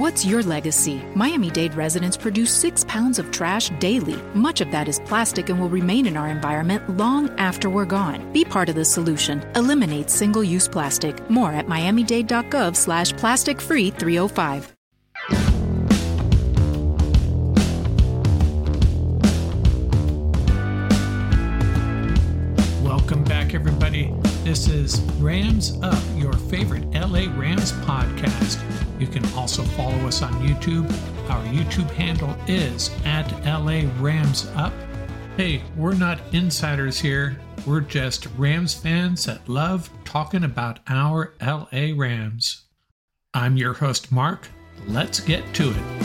What's your legacy? Miami-Dade residents produce 6 pounds of trash daily. Much of that is plastic and will remain in our environment long after we're gone. Be part of the solution. Eliminate single-use plastic. More at miamidade.gov/plasticfree305. Welcome back, everybody. This is Rams Up, your favorite LA Rams podcast. You can also follow us on YouTube. Our YouTube handle is @LA Rams Up. Hey, we're not insiders here. We're just Rams fans that love talking about our LA Rams. I'm your host, Mark. Let's get to it.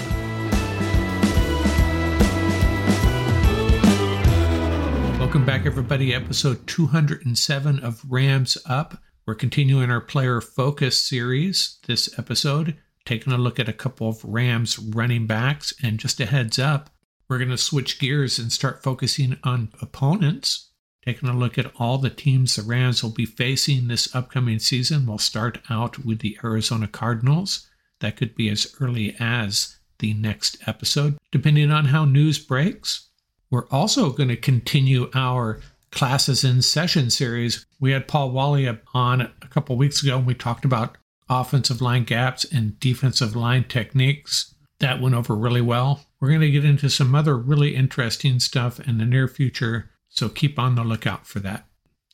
Welcome back, everybody. Episode 207 of Rams Up. We're continuing our player focus series this episode, taking a look at a couple of Rams running backs. And just a heads up, we're going to switch gears and start focusing on opponents, taking a look at all the teams the Rams will be facing this upcoming season. We'll start out with the Arizona Cardinals. That could be as early as the next episode, depending on how news breaks. We're also going to continue our Classes in Session series. We had Paul Wally on a couple weeks ago, and we talked about offensive line gaps and defensive line techniques. That went over really well. We're going to get into some other really interesting stuff in the near future, so keep on the lookout for that.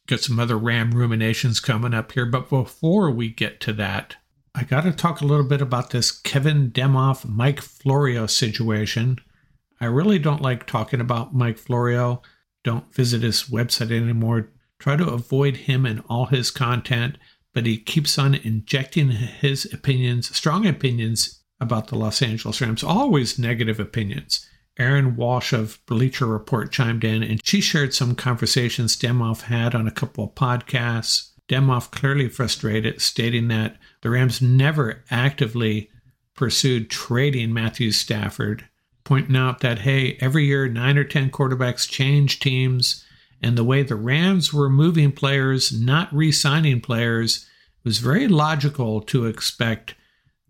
Got some other Ram ruminations coming up here, but before we get to that, I got to talk a little bit about this Kevin Demoff, Mike Florio situation. I really don't like talking about Mike Florio. Don't visit his website anymore. Try to avoid him and all his content, but he keeps on injecting his opinions, strong opinions about the Los Angeles Rams, always negative opinions. Aaron Walsh of Bleacher Report chimed in, and she shared some conversations Demoff had on a couple of podcasts. Demoff clearly frustrated, stating that the Rams never actively pursued trading Matthew Stafford, pointing out that, hey, every year 9 or 10 quarterbacks change teams, and the way the Rams were moving players, not re-signing players, it was very logical to expect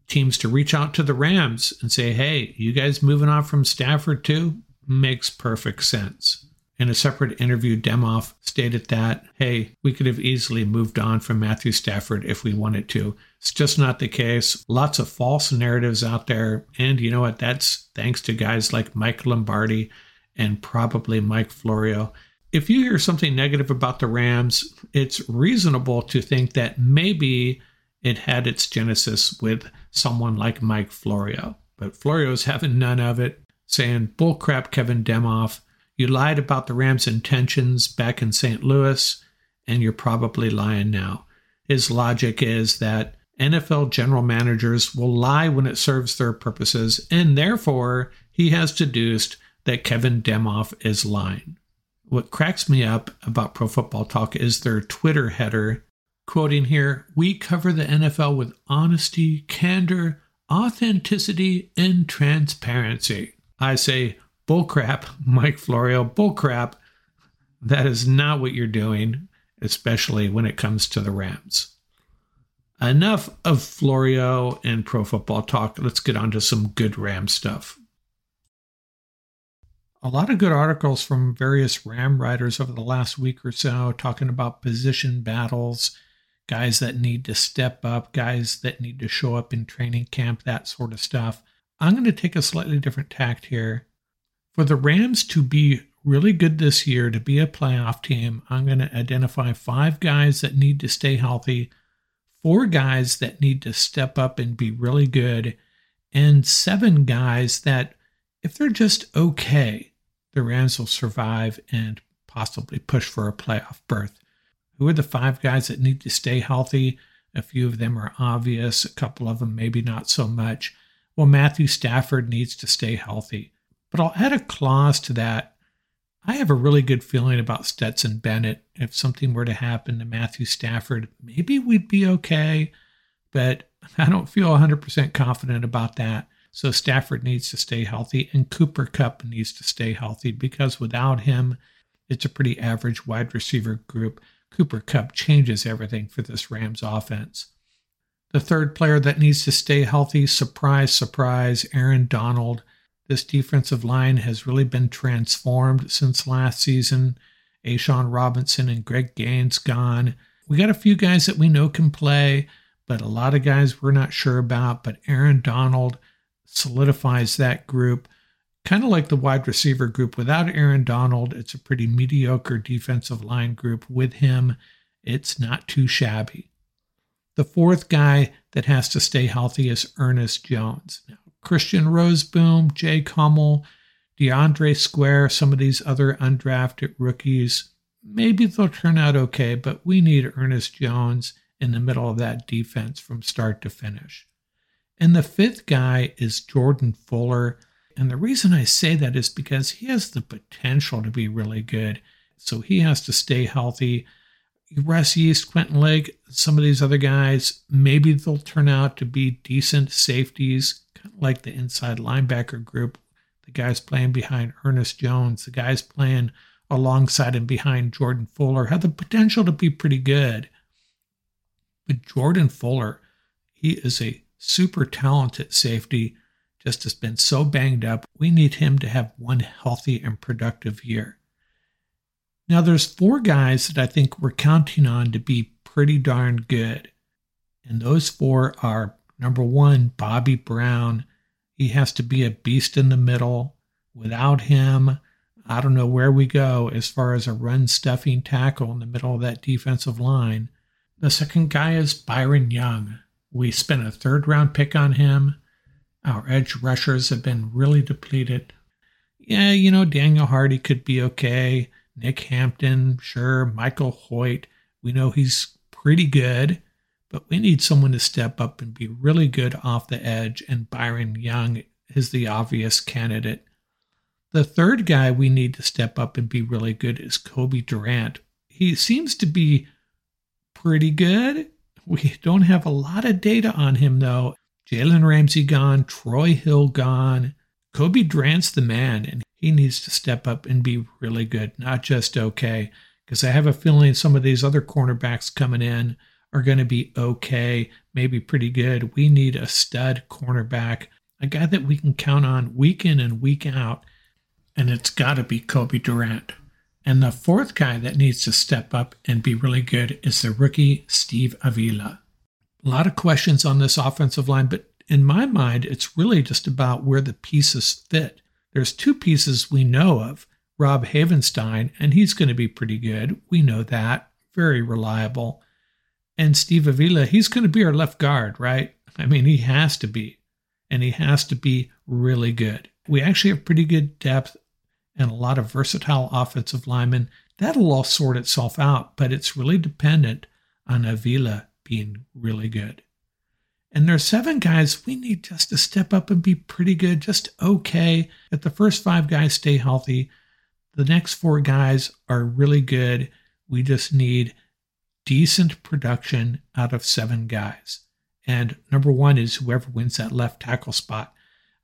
teams to reach out to the Rams and say, hey, you guys moving on from Stafford too? Makes perfect sense. In a separate interview, Demoff stated that, hey, we could have easily moved on from Matthew Stafford if we wanted to. It's just not the case. Lots of false narratives out there. And you know what? That's thanks to guys like Mike Lombardi and probably Mike Florio. If you hear something negative about the Rams, it's reasonable to think that maybe it had its genesis with someone like Mike Florio. But Florio's having none of it, saying, bullcrap, Kevin Demoff. You lied about the Rams' intentions back in St. Louis, and you're probably lying now. His logic is that NFL general managers will lie when it serves their purposes, and therefore he has deduced that Kevin Demoff is lying. What cracks me up about Pro Football Talk is their Twitter header, quoting here, "We cover the NFL with honesty, candor, authenticity, and transparency." I say, bullcrap, Mike Florio, bullcrap. That is not what you're doing, especially when it comes to the Rams. Enough of Florio and Pro Football Talk. Let's get on to some good Ram stuff. A lot of good articles from various Ram writers over the last week or so talking about position battles, guys that need to step up, guys that need to show up in training camp, that sort of stuff. I'm going to take a slightly different tact here. For the Rams to be really good this year, to be a playoff team, I'm going to identify 5 guys that need to stay healthy, 4 guys that need to step up and be really good, and 7 guys that, if they're just okay, the Rams will survive and possibly push for a playoff berth. Who are the 5 guys that need to stay healthy? A few of them are obvious, a couple of them maybe not so much. Well, Matthew Stafford needs to stay healthy. But I'll add a clause to that. I have a really good feeling about Stetson Bennett. If something were to happen to Matthew Stafford, maybe we'd be okay, but I don't feel 100% confident about that. So Stafford needs to stay healthy, and Cooper Kupp needs to stay healthy, because without him, it's a pretty average wide receiver group. Cooper Kupp changes everything for this Rams offense. The third player that needs to stay healthy, surprise, surprise, Aaron Donald. This defensive line has really been transformed since last season. A'Shaun Robinson and Greg Gaines gone. We got a few guys that we know can play, but a lot of guys we're not sure about. But Aaron Donald solidifies that group. Kind of like the wide receiver group. Without Aaron Donald, it's a pretty mediocre defensive line group. With him, it's not too shabby. The fourth guy that has to stay healthy is Ernest Jones. Now, Christian Roseboom, Jake Hummel, DeAndre Square, some of these other undrafted rookies, maybe they'll turn out okay, but we need Ernest Jones in the middle of that defense from start to finish. And the fifth guy is Jordan Fuller. And the reason I say that is because he has the potential to be really good. So he has to stay healthy. Russ Yeast, Quentin Lake, some of these other guys, maybe they'll turn out to be decent safeties, kind of like the inside linebacker group, the guys playing behind Ernest Jones, the guys playing alongside and behind Jordan Fuller, have the potential to be pretty good. But Jordan Fuller, he is a super talented safety, just has been so banged up. We need him to have one healthy and productive year. Now, there's four guys that I think we're counting on to be pretty darn good. And those four are, number one, Bobby Brown. He has to be a beast in the middle. Without him, I don't know where we go as far as a run-stuffing tackle in the middle of that defensive line. The second guy is Byron Young. We spent a third-round pick on him. Our edge rushers have been really depleted. Yeah, you know, Daniel Hardy could be okay. Nick Hampton, sure. Michael Hoyt, we know he's pretty good, but we need someone to step up and be really good off the edge, and Byron Young is the obvious candidate. The third guy we need to step up and be really good is Kobe Durant. He seems to be pretty good. We don't have a lot of data on him, though. Jalen Ramsey gone, Troy Hill gone. Kobe Durant's the man, and he needs to step up and be really good, not just okay, because I have a feeling some of these other cornerbacks coming in are going to be okay, maybe pretty good. We need a stud cornerback, a guy that we can count on week in and week out, and it's got to be Kobe Durant. And the fourth guy that needs to step up and be really good is the rookie Steve Avila. A lot of questions on this offensive line, but in my mind, it's really just about where the pieces fit. There's two pieces we know of, Rob Havenstein, and he's going to be pretty good. We know that, very reliable. And Steve Avila, he's going to be our left guard, right? I mean, he has to be, and he has to be really good. We actually have pretty good depth and a lot of versatile offensive linemen. That'll all sort itself out, but it's really dependent on Avila being really good. And there's seven guys we need just to step up and be pretty good, just okay. If the first five guys stay healthy, the next four guys are really good. We just need decent production out of seven guys. And number one is whoever wins that left tackle spot.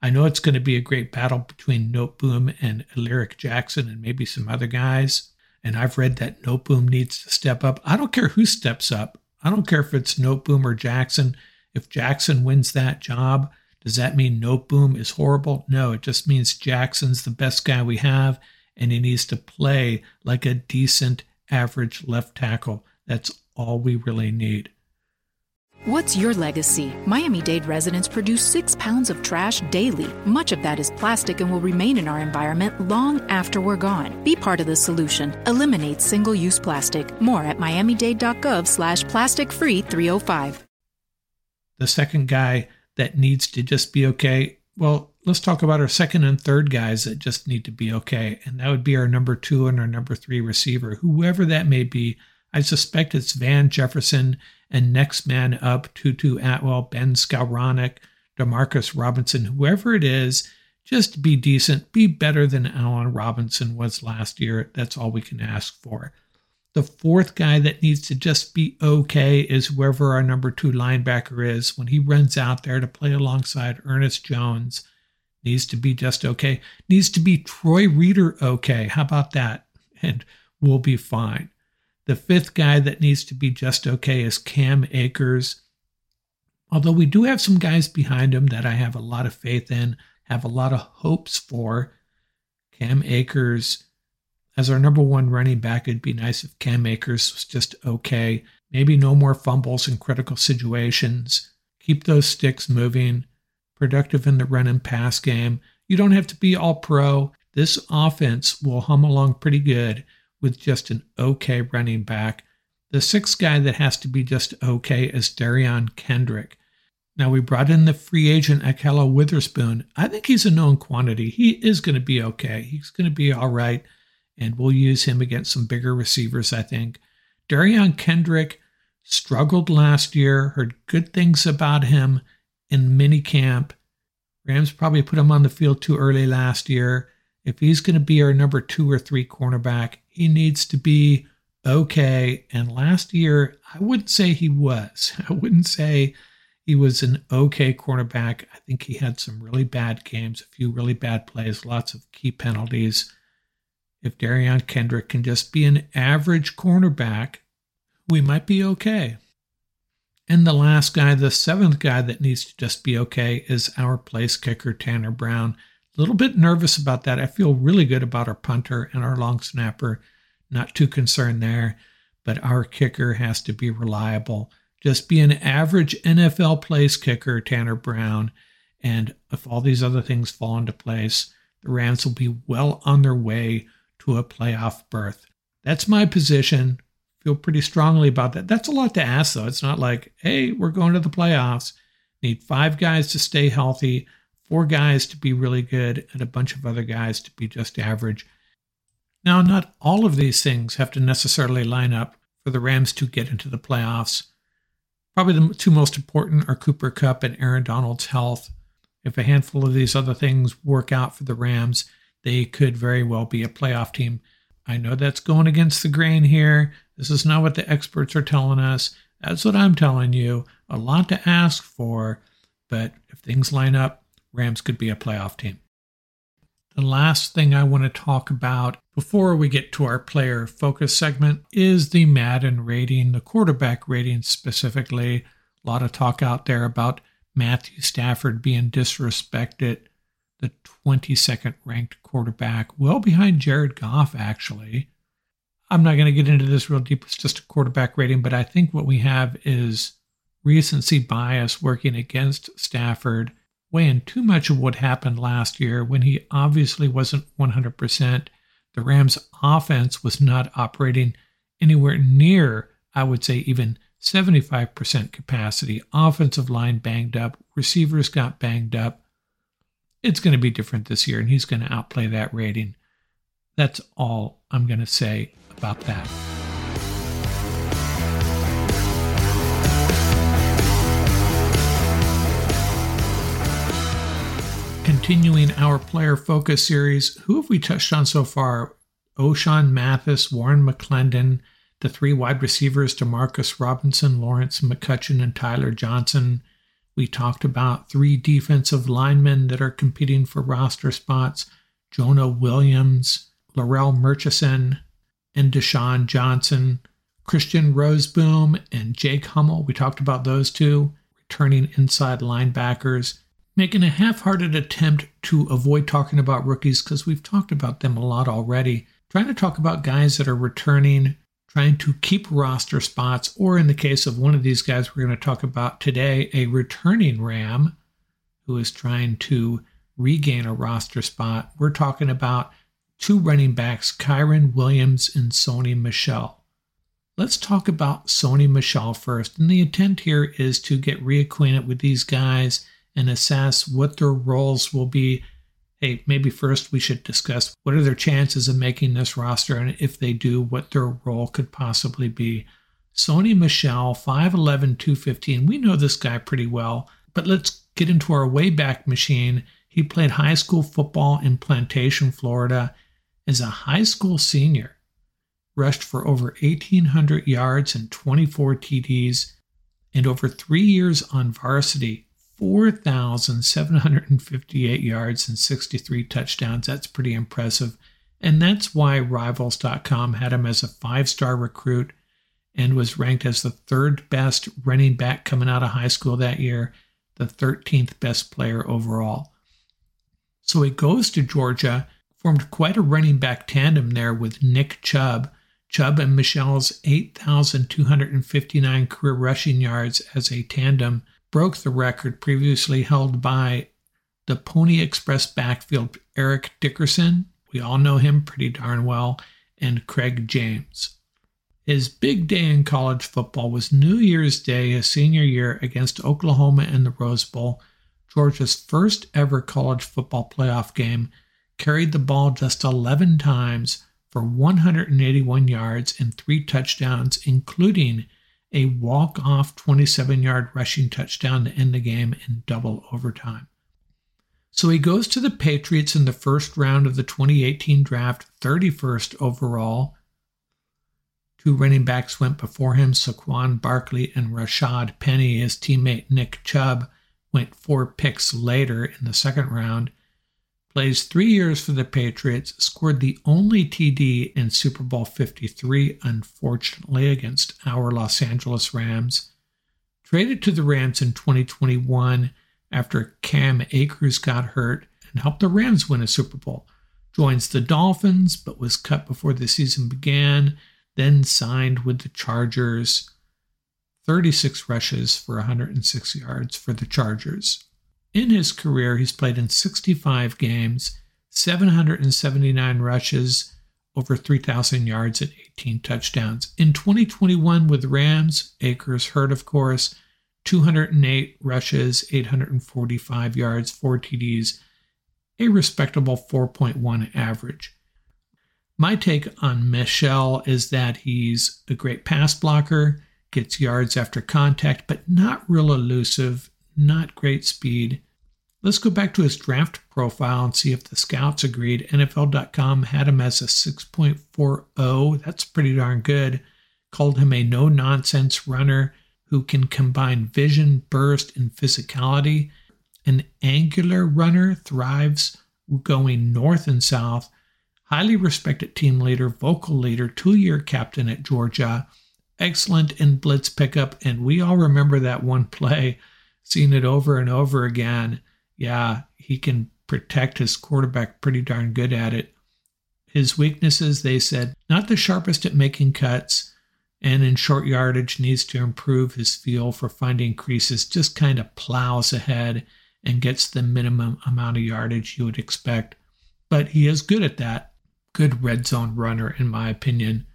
I know it's going to be a great battle between Noteboom and Alaric Jackson and maybe some other guys. And I've read that Noteboom needs to step up. I don't care who steps up. I don't care if it's Noteboom or Jackson. If Jackson wins that job, does that mean Noteboom is horrible? No, it just means Jackson's the best guy we have, and he needs to play like a decent, average left tackle. That's all we really need. What's your legacy? Miami-Dade residents produce 6 pounds of trash daily. Much of that is plastic and will remain in our environment long after we're gone. Be part of the solution. Eliminate single-use plastic. More at miamidade.gov/plasticfree305. The second guy that needs to just be okay, well, let's talk about our second and third guys that just need to be okay, and that would be our number two and our number three receiver, whoever that may be. I suspect it's Van Jefferson and next man up, Tutu Atwell, Ben Skowronek, Demarcus Robinson, whoever it is, just be decent, be better than Allen Robinson was last year. That's all we can ask for. The fourth guy that needs to just be okay is whoever our number two linebacker is. When he runs out there to play alongside Ernest Jones, needs to be just okay. Needs to be Troy Reader okay. How about that? And we'll be fine. The fifth guy that needs to be just okay is Cam Akers. Although we do have some guys behind him that I have a lot of faith in, have a lot of hopes for. Cam Akers as our number one running back. It'd be nice if Cam Akers was just okay. Maybe no more fumbles in critical situations. Keep those sticks moving. Productive in the run and pass game. You don't have to be all pro. This offense will hum along pretty good with just an okay running back. The sixth guy that has to be just okay is Darion Kendrick. Now, we brought in the free agent Akella Witherspoon. I think he's a known quantity. He is going to be okay. He's going to be all right, and we'll use him against some bigger receivers, I think. Darion Kendrick struggled last year, heard good things about him in minicamp. Rams probably put him on the field too early last year. If he's going to be our number 2 or 3 cornerback, he needs to be okay. And last year, I wouldn't say he was. I wouldn't say he was an okay cornerback. I think he had some really bad games, a few really bad plays, lots of key penalties. If Darion Kendrick can just be an average cornerback, we might be okay. And the last guy, the seventh guy that needs to just be okay is our place kicker, Tanner Brown. A little bit nervous about that. I feel really good about our punter and our long snapper. Not too concerned there, but our kicker has to be reliable. Just be an average NFL place kicker, Tanner Brown. And if all these other things fall into place, the Rams will be well on their way to a playoff berth. That's my position. Feel pretty strongly about that. That's a lot to ask, though. It's not like, hey, we're going to the playoffs. Need 5 guys to stay healthy, 4 guys to be really good, and a bunch of other guys to be just average. Now, not all of these things have to necessarily line up for the Rams to get into the playoffs. Probably the 2 most important are Cooper Kupp and Aaron Donald's health. If a handful of these other things work out for the Rams, they could very well be a playoff team. I know that's going against the grain here. This is not what the experts are telling us. That's what I'm telling you. A lot to ask for, but if things line up, Rams could be a playoff team. The last thing I want to talk about before we get to our player focus segment is the Madden rating, the quarterback rating specifically. A lot of talk out there about Matthew Stafford being disrespected, the 22nd ranked quarterback, well behind Jared Goff, actually. I'm not going to get into this real deep. It's just a quarterback rating, but I think what we have is recency bias working against Stafford, weighing too much of what happened last year when he obviously wasn't 100%. The Rams' offense was not operating anywhere near, I would say, even 75% capacity. Offensive line banged up. Receivers got banged up. It's going to be different this year, and he's going to outplay that rating. That's all I'm going to say about that. Continuing our player focus series, who have we touched on so far? O'Shawn Mathis, Warren McClendon, the 3 wide receivers, Demarcus Robinson, Lawrence McCutcheon, and Tyler Johnson. We talked about 3 defensive linemen that are competing for roster spots, Jonah Williams, Laurel Murchison, and Deshaun Johnson, Christian Roseboom, and Jake Hummel. We talked about those 2 returning inside linebackers, making a half-hearted attempt to avoid talking about rookies because we've talked about them a lot already. Trying to talk about guys that are returning, trying to keep roster spots, or in the case of one of these guys we're going to talk about today, a returning Ram who is trying to regain a roster spot. We're talking about 2 running backs, Kyren Williams and Sony Michel. Let's talk about Sony Michel first. And the intent here is to get reacquainted with these guys and assess what their roles will be. Hey, maybe first we should discuss what are their chances of making this roster, and if they do, what their role could possibly be. Sony Michel, 5'11", 215. We know this guy pretty well, but let's get into our Wayback Machine. He played high school football in Plantation, Florida, as a high school senior. Rushed for over 1,800 yards and 24 TDs, and over 3 years on varsity, 4,758 yards and 63 touchdowns. That's pretty impressive. And that's why Rivals.com had him as a 5-star recruit and was ranked as the third best running back coming out of high school that year, the 13th best player overall. So he goes to Georgia, formed quite a running back tandem there with Nick Chubb. Chubb and Michel's 8,259 career rushing yards as a tandem broke the record previously held by the Pony Express backfield Eric Dickerson, we all know him pretty darn well, and Craig James. His big day in college football was New Year's Day, his senior year, against Oklahoma in the Rose Bowl. Georgia's first ever college football playoff game, carried the ball just 11 times for 181 yards and 3 touchdowns, including a walk-off 27-yard rushing touchdown to end the game in double overtime. So he goes to the Patriots in the first round of the 2018 draft, 31st overall. 2 running backs went before him, Saquon Barkley and Rashad Penny. His teammate Nick Chubb went 4 picks later in the second round. Plays 3 years for the Patriots, scored the only TD in Super Bowl 53, unfortunately, against our Los Angeles Rams. Traded to the Rams in 2021 after Cam Akers got hurt and helped the Rams win a Super Bowl. Joins the Dolphins, but was cut before the season began, then signed with the Chargers. 36 rushes for 106 yards for the Chargers. In his career, he's played in 65 games, 779 rushes, over 3,000 yards and 18 touchdowns. In 2021 with Rams, Akers hurt, of course, 208 rushes, 845 yards, 4 TDs, a respectable 4.1 average. My take on Michel is that he's a great pass blocker, gets yards after contact, but not real elusive, not great speed. Let's go back to his draft profile and see if the scouts agreed. NFL.com had him as a 6.40. That's pretty darn good. Called him a no-nonsense runner who can combine vision, burst, and physicality. An angular runner, thrives going north and south. Highly respected team leader, vocal leader, 2-year captain at Georgia. Excellent in blitz pickup, and we all remember that one play. Seen it over and over again. Yeah, he can protect his quarterback, pretty darn good at it. His weaknesses, they said, not the sharpest at making cuts, and in short yardage needs to improve his feel for finding creases, just kind of plows ahead and gets the minimum amount of yardage you would expect. But he is good at that. Good red zone runner, in my opinion.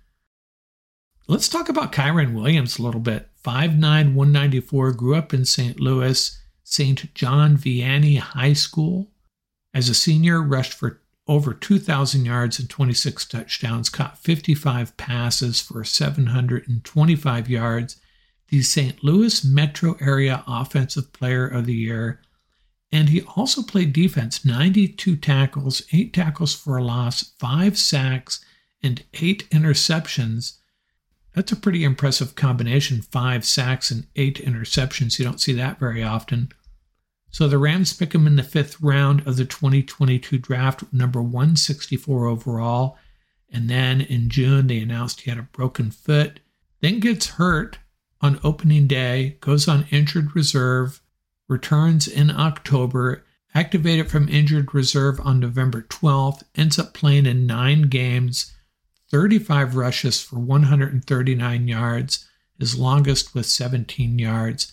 Let's talk about Kyren Williams a little bit. 5'9", 194, grew up in St. Louis, St. John Vianney High School. As a senior, rushed for over 2,000 yards and 26 touchdowns, caught 55 passes for 725 yards, the St. Louis Metro Area Offensive Player of the Year, and he also played defense, 92 tackles, 8 tackles for a loss, 5 sacks, and 8 interceptions. That's a pretty impressive combination, 5 sacks and 8 interceptions. You don't see that very often. So the Rams pick him in the 5th round of the 2022 draft, number 164 overall. And then in June, they announced he had a broken foot, then gets hurt on opening day, goes on injured reserve, returns in October, activated from injured reserve on November 12th, ends up playing in 9 games, 35 rushes for 139 yards, his longest with 17 yards.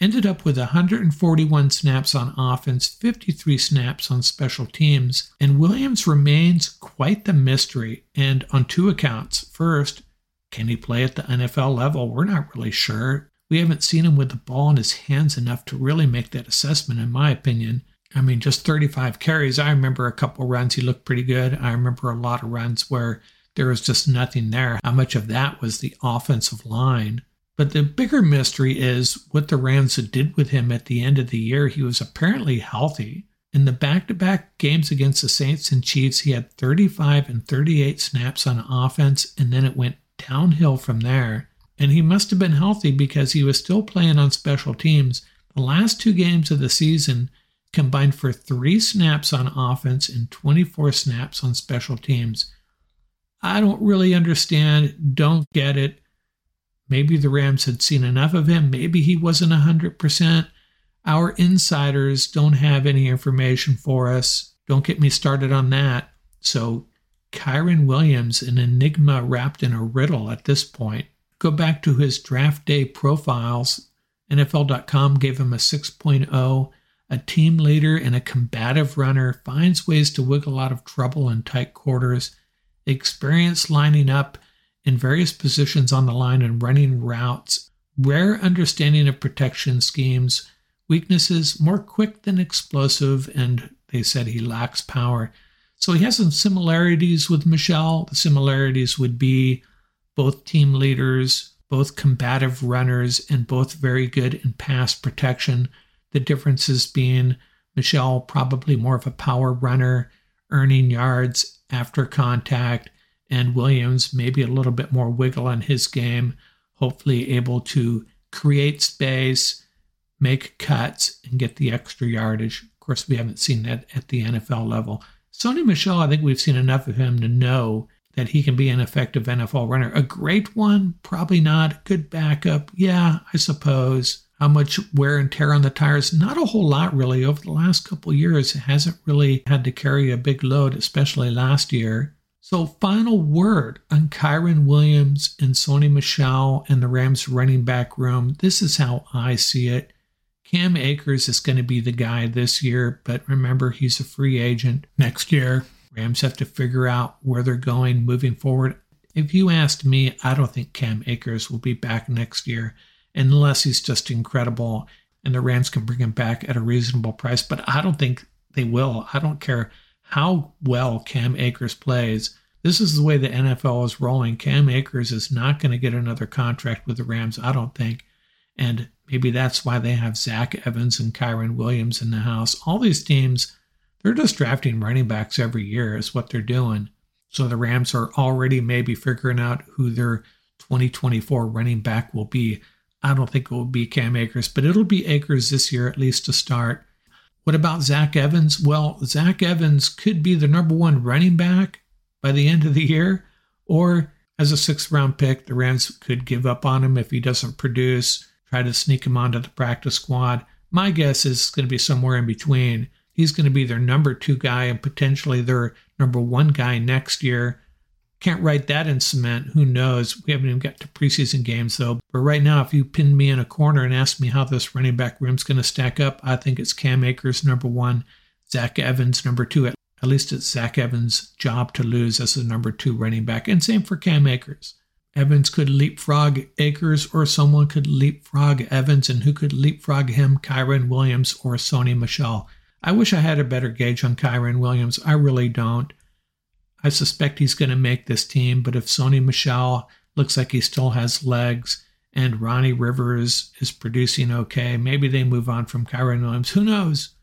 Ended up with 141 snaps on offense, 53 snaps on special teams, and Williams remains quite the mystery, and on 2 accounts. First, can he play at the NFL level? We're not really sure. We haven't seen him with the ball in his hands enough to really make that assessment, in my opinion. I mean, just 35 carries. I remember a couple runs he looked pretty good. I remember a lot of runs where there was just nothing there. How much of that was the offensive line? But the bigger mystery is what the Rams did with him at the end of the year. He was apparently healthy. In the back-to-back games against the Saints and Chiefs, he had 35 and 38 snaps on offense, and then it went downhill from there. And he must have been healthy because he was still playing on special teams. The last 2 games of the season combined for 3 snaps on offense and 24 snaps on special teams. I don't really understand, don't get it. Maybe the Rams had seen enough of him. Maybe he wasn't 100%. Our insiders don't have any information for us. Don't get me started on that. So Kyren Williams, an enigma wrapped in a riddle at this point. Go back to his draft day profiles. NFL.com gave him a 6.0. A team leader and a combative runner, finds ways to wiggle out of trouble in tight quarters, experience lining up in various positions on the line and running routes, rare understanding of protection schemes, weaknesses, more quick than explosive, and they said he lacks power. So he has some similarities with Michel. The similarities would be both team leaders, both combative runners, and both very good in pass protection. The differences being Michel probably more of a power runner, earning yards after contact, and Williams maybe a little bit more wiggle on his game, hopefully able to create space, make cuts, and get the extra yardage. Of course, we haven't seen that at the NFL level. Sony Michel, I think we've seen enough of him to know that he can be an effective NFL runner. A great one? Probably not. Good backup? Yeah, I suppose. How much wear and tear on the tires? Not a whole lot, really. Over the last couple of years, it hasn't really had to carry a big load, especially last year. So final word on Kyren Williams and Sony Michel and the Rams running back room. This is how I see it. Cam Akers is going to be the guy this year, but remember, he's a free agent next year. Rams have to figure out where they're going moving forward. If you asked me, I don't think Cam Akers will be back next year, unless he's just incredible and the Rams can bring him back at a reasonable price. But I don't think they will. I don't care how well Cam Akers plays. This is the way the NFL is rolling. Cam Akers is not going to get another contract with the Rams, I don't think. And maybe that's why they have Zach Evans and Kyren Williams in the house. All these teams, they're just drafting running backs every year is what they're doing. So the Rams are already maybe figuring out who their 2024 running back will be. I don't think it will be Cam Akers, but it'll be Akers this year, at least to start. What about Zach Evans? Well, Zach Evans could be the number one running back by the end of the year, or as a sixth-round pick, the Rams could give up on him if he doesn't produce, try to sneak him onto the practice squad. My guess is it's going to be somewhere in between. He's going to be their number two guy and potentially their number one guy next year. Can't write that in cement. Who knows? We haven't even got to preseason games, though. But right now, if you pin me in a corner and ask me how this running back room's going to stack up, I think it's Cam Akers number one, Zach Evans number two. At least it's Zach Evans' job to lose as the number two running back. And same for Cam Akers. Evans could leapfrog Akers, or someone could leapfrog Evans. And who could leapfrog him? Kyren Williams or Sony Michel. I wish I had a better gauge on Kyren Williams. I really don't. I suspect he's going to make this team, but if Sony Michel looks like he still has legs and Ronnie Rivers is producing okay, maybe they move on from Kyren Williams. Who knows?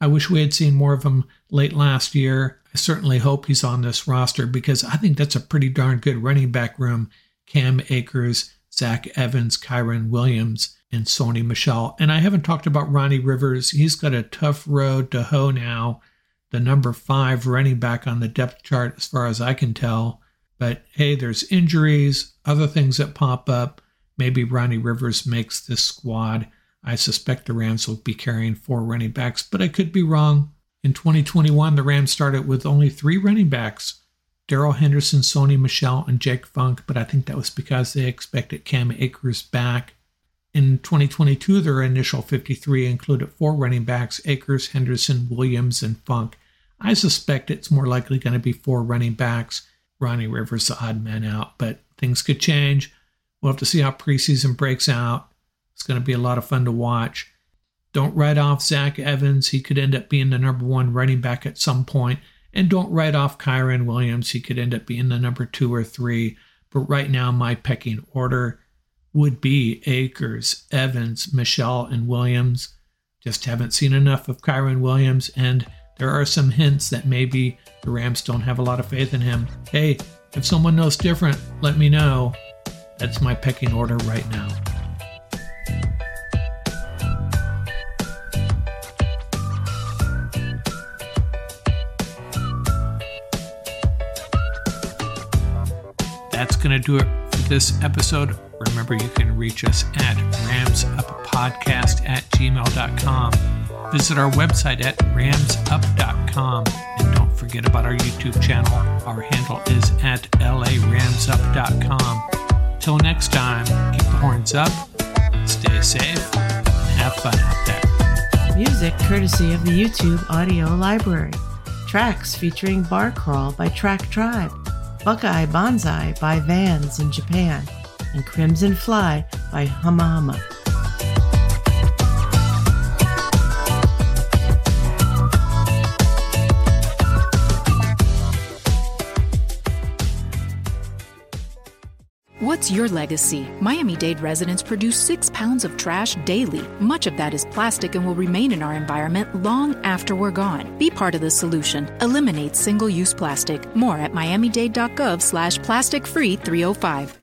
I wish we had seen more of him late last year. I certainly hope he's on this roster because I think that's a pretty darn good running back room. Cam Akers, Zach Evans, Kyren Williams, and Sony Michel. And I haven't talked about Ronnie Rivers. He's got a tough road to hoe now. The number five running back on the depth chart as far as I can tell. But hey, there's injuries, other things that pop up. Maybe Ronnie Rivers makes this squad. I suspect the Rams will be carrying four running backs, but I could be wrong. In 2021, the Rams started with only three running backs, Darrell Henderson, Sony Michel, and Jake Funk, but I think that was because they expected Cam Akers back. In 2022, their initial 53 included four running backs, Akers, Henderson, Williams, and Funk. I suspect it's more likely going to be four running backs. Ronnie Rivers, the odd man out, but things could change. We'll have to see how preseason breaks out. It's going to be a lot of fun to watch. Don't write off Zach Evans. He could end up being the number one running back at some point. And don't write off Kyren Williams. He could end up being the number two or three. But right now, my pecking order would be Akers, Evans, Michel, and Williams. Just haven't seen enough of Kyren Williams, and there are some hints that maybe the Rams don't have a lot of faith in him. Hey, if someone knows different, let me know. That's my pecking order right now. That's going to do it for this episode. Remember Remember, you can reach us at ramsuppodcast@gmail.com. Visit our website at ramsup.com. And don't forget about our YouTube channel. Our handle is at laramsup.com. Till next time, keep the horns up, stay safe, and have fun out there. Music courtesy of the YouTube Audio Library. Tracks featuring Bar Crawl by Track Tribe, Buckeye Banzai by Vans in Japan, and Crimson Fly by Hama Hama. What's your legacy? Miami-Dade residents produce 6 pounds of trash daily. Much of that is plastic and will remain in our environment long after we're gone. Be part of the solution. Eliminate single-use plastic. More at miamidade.gov/plasticfree305.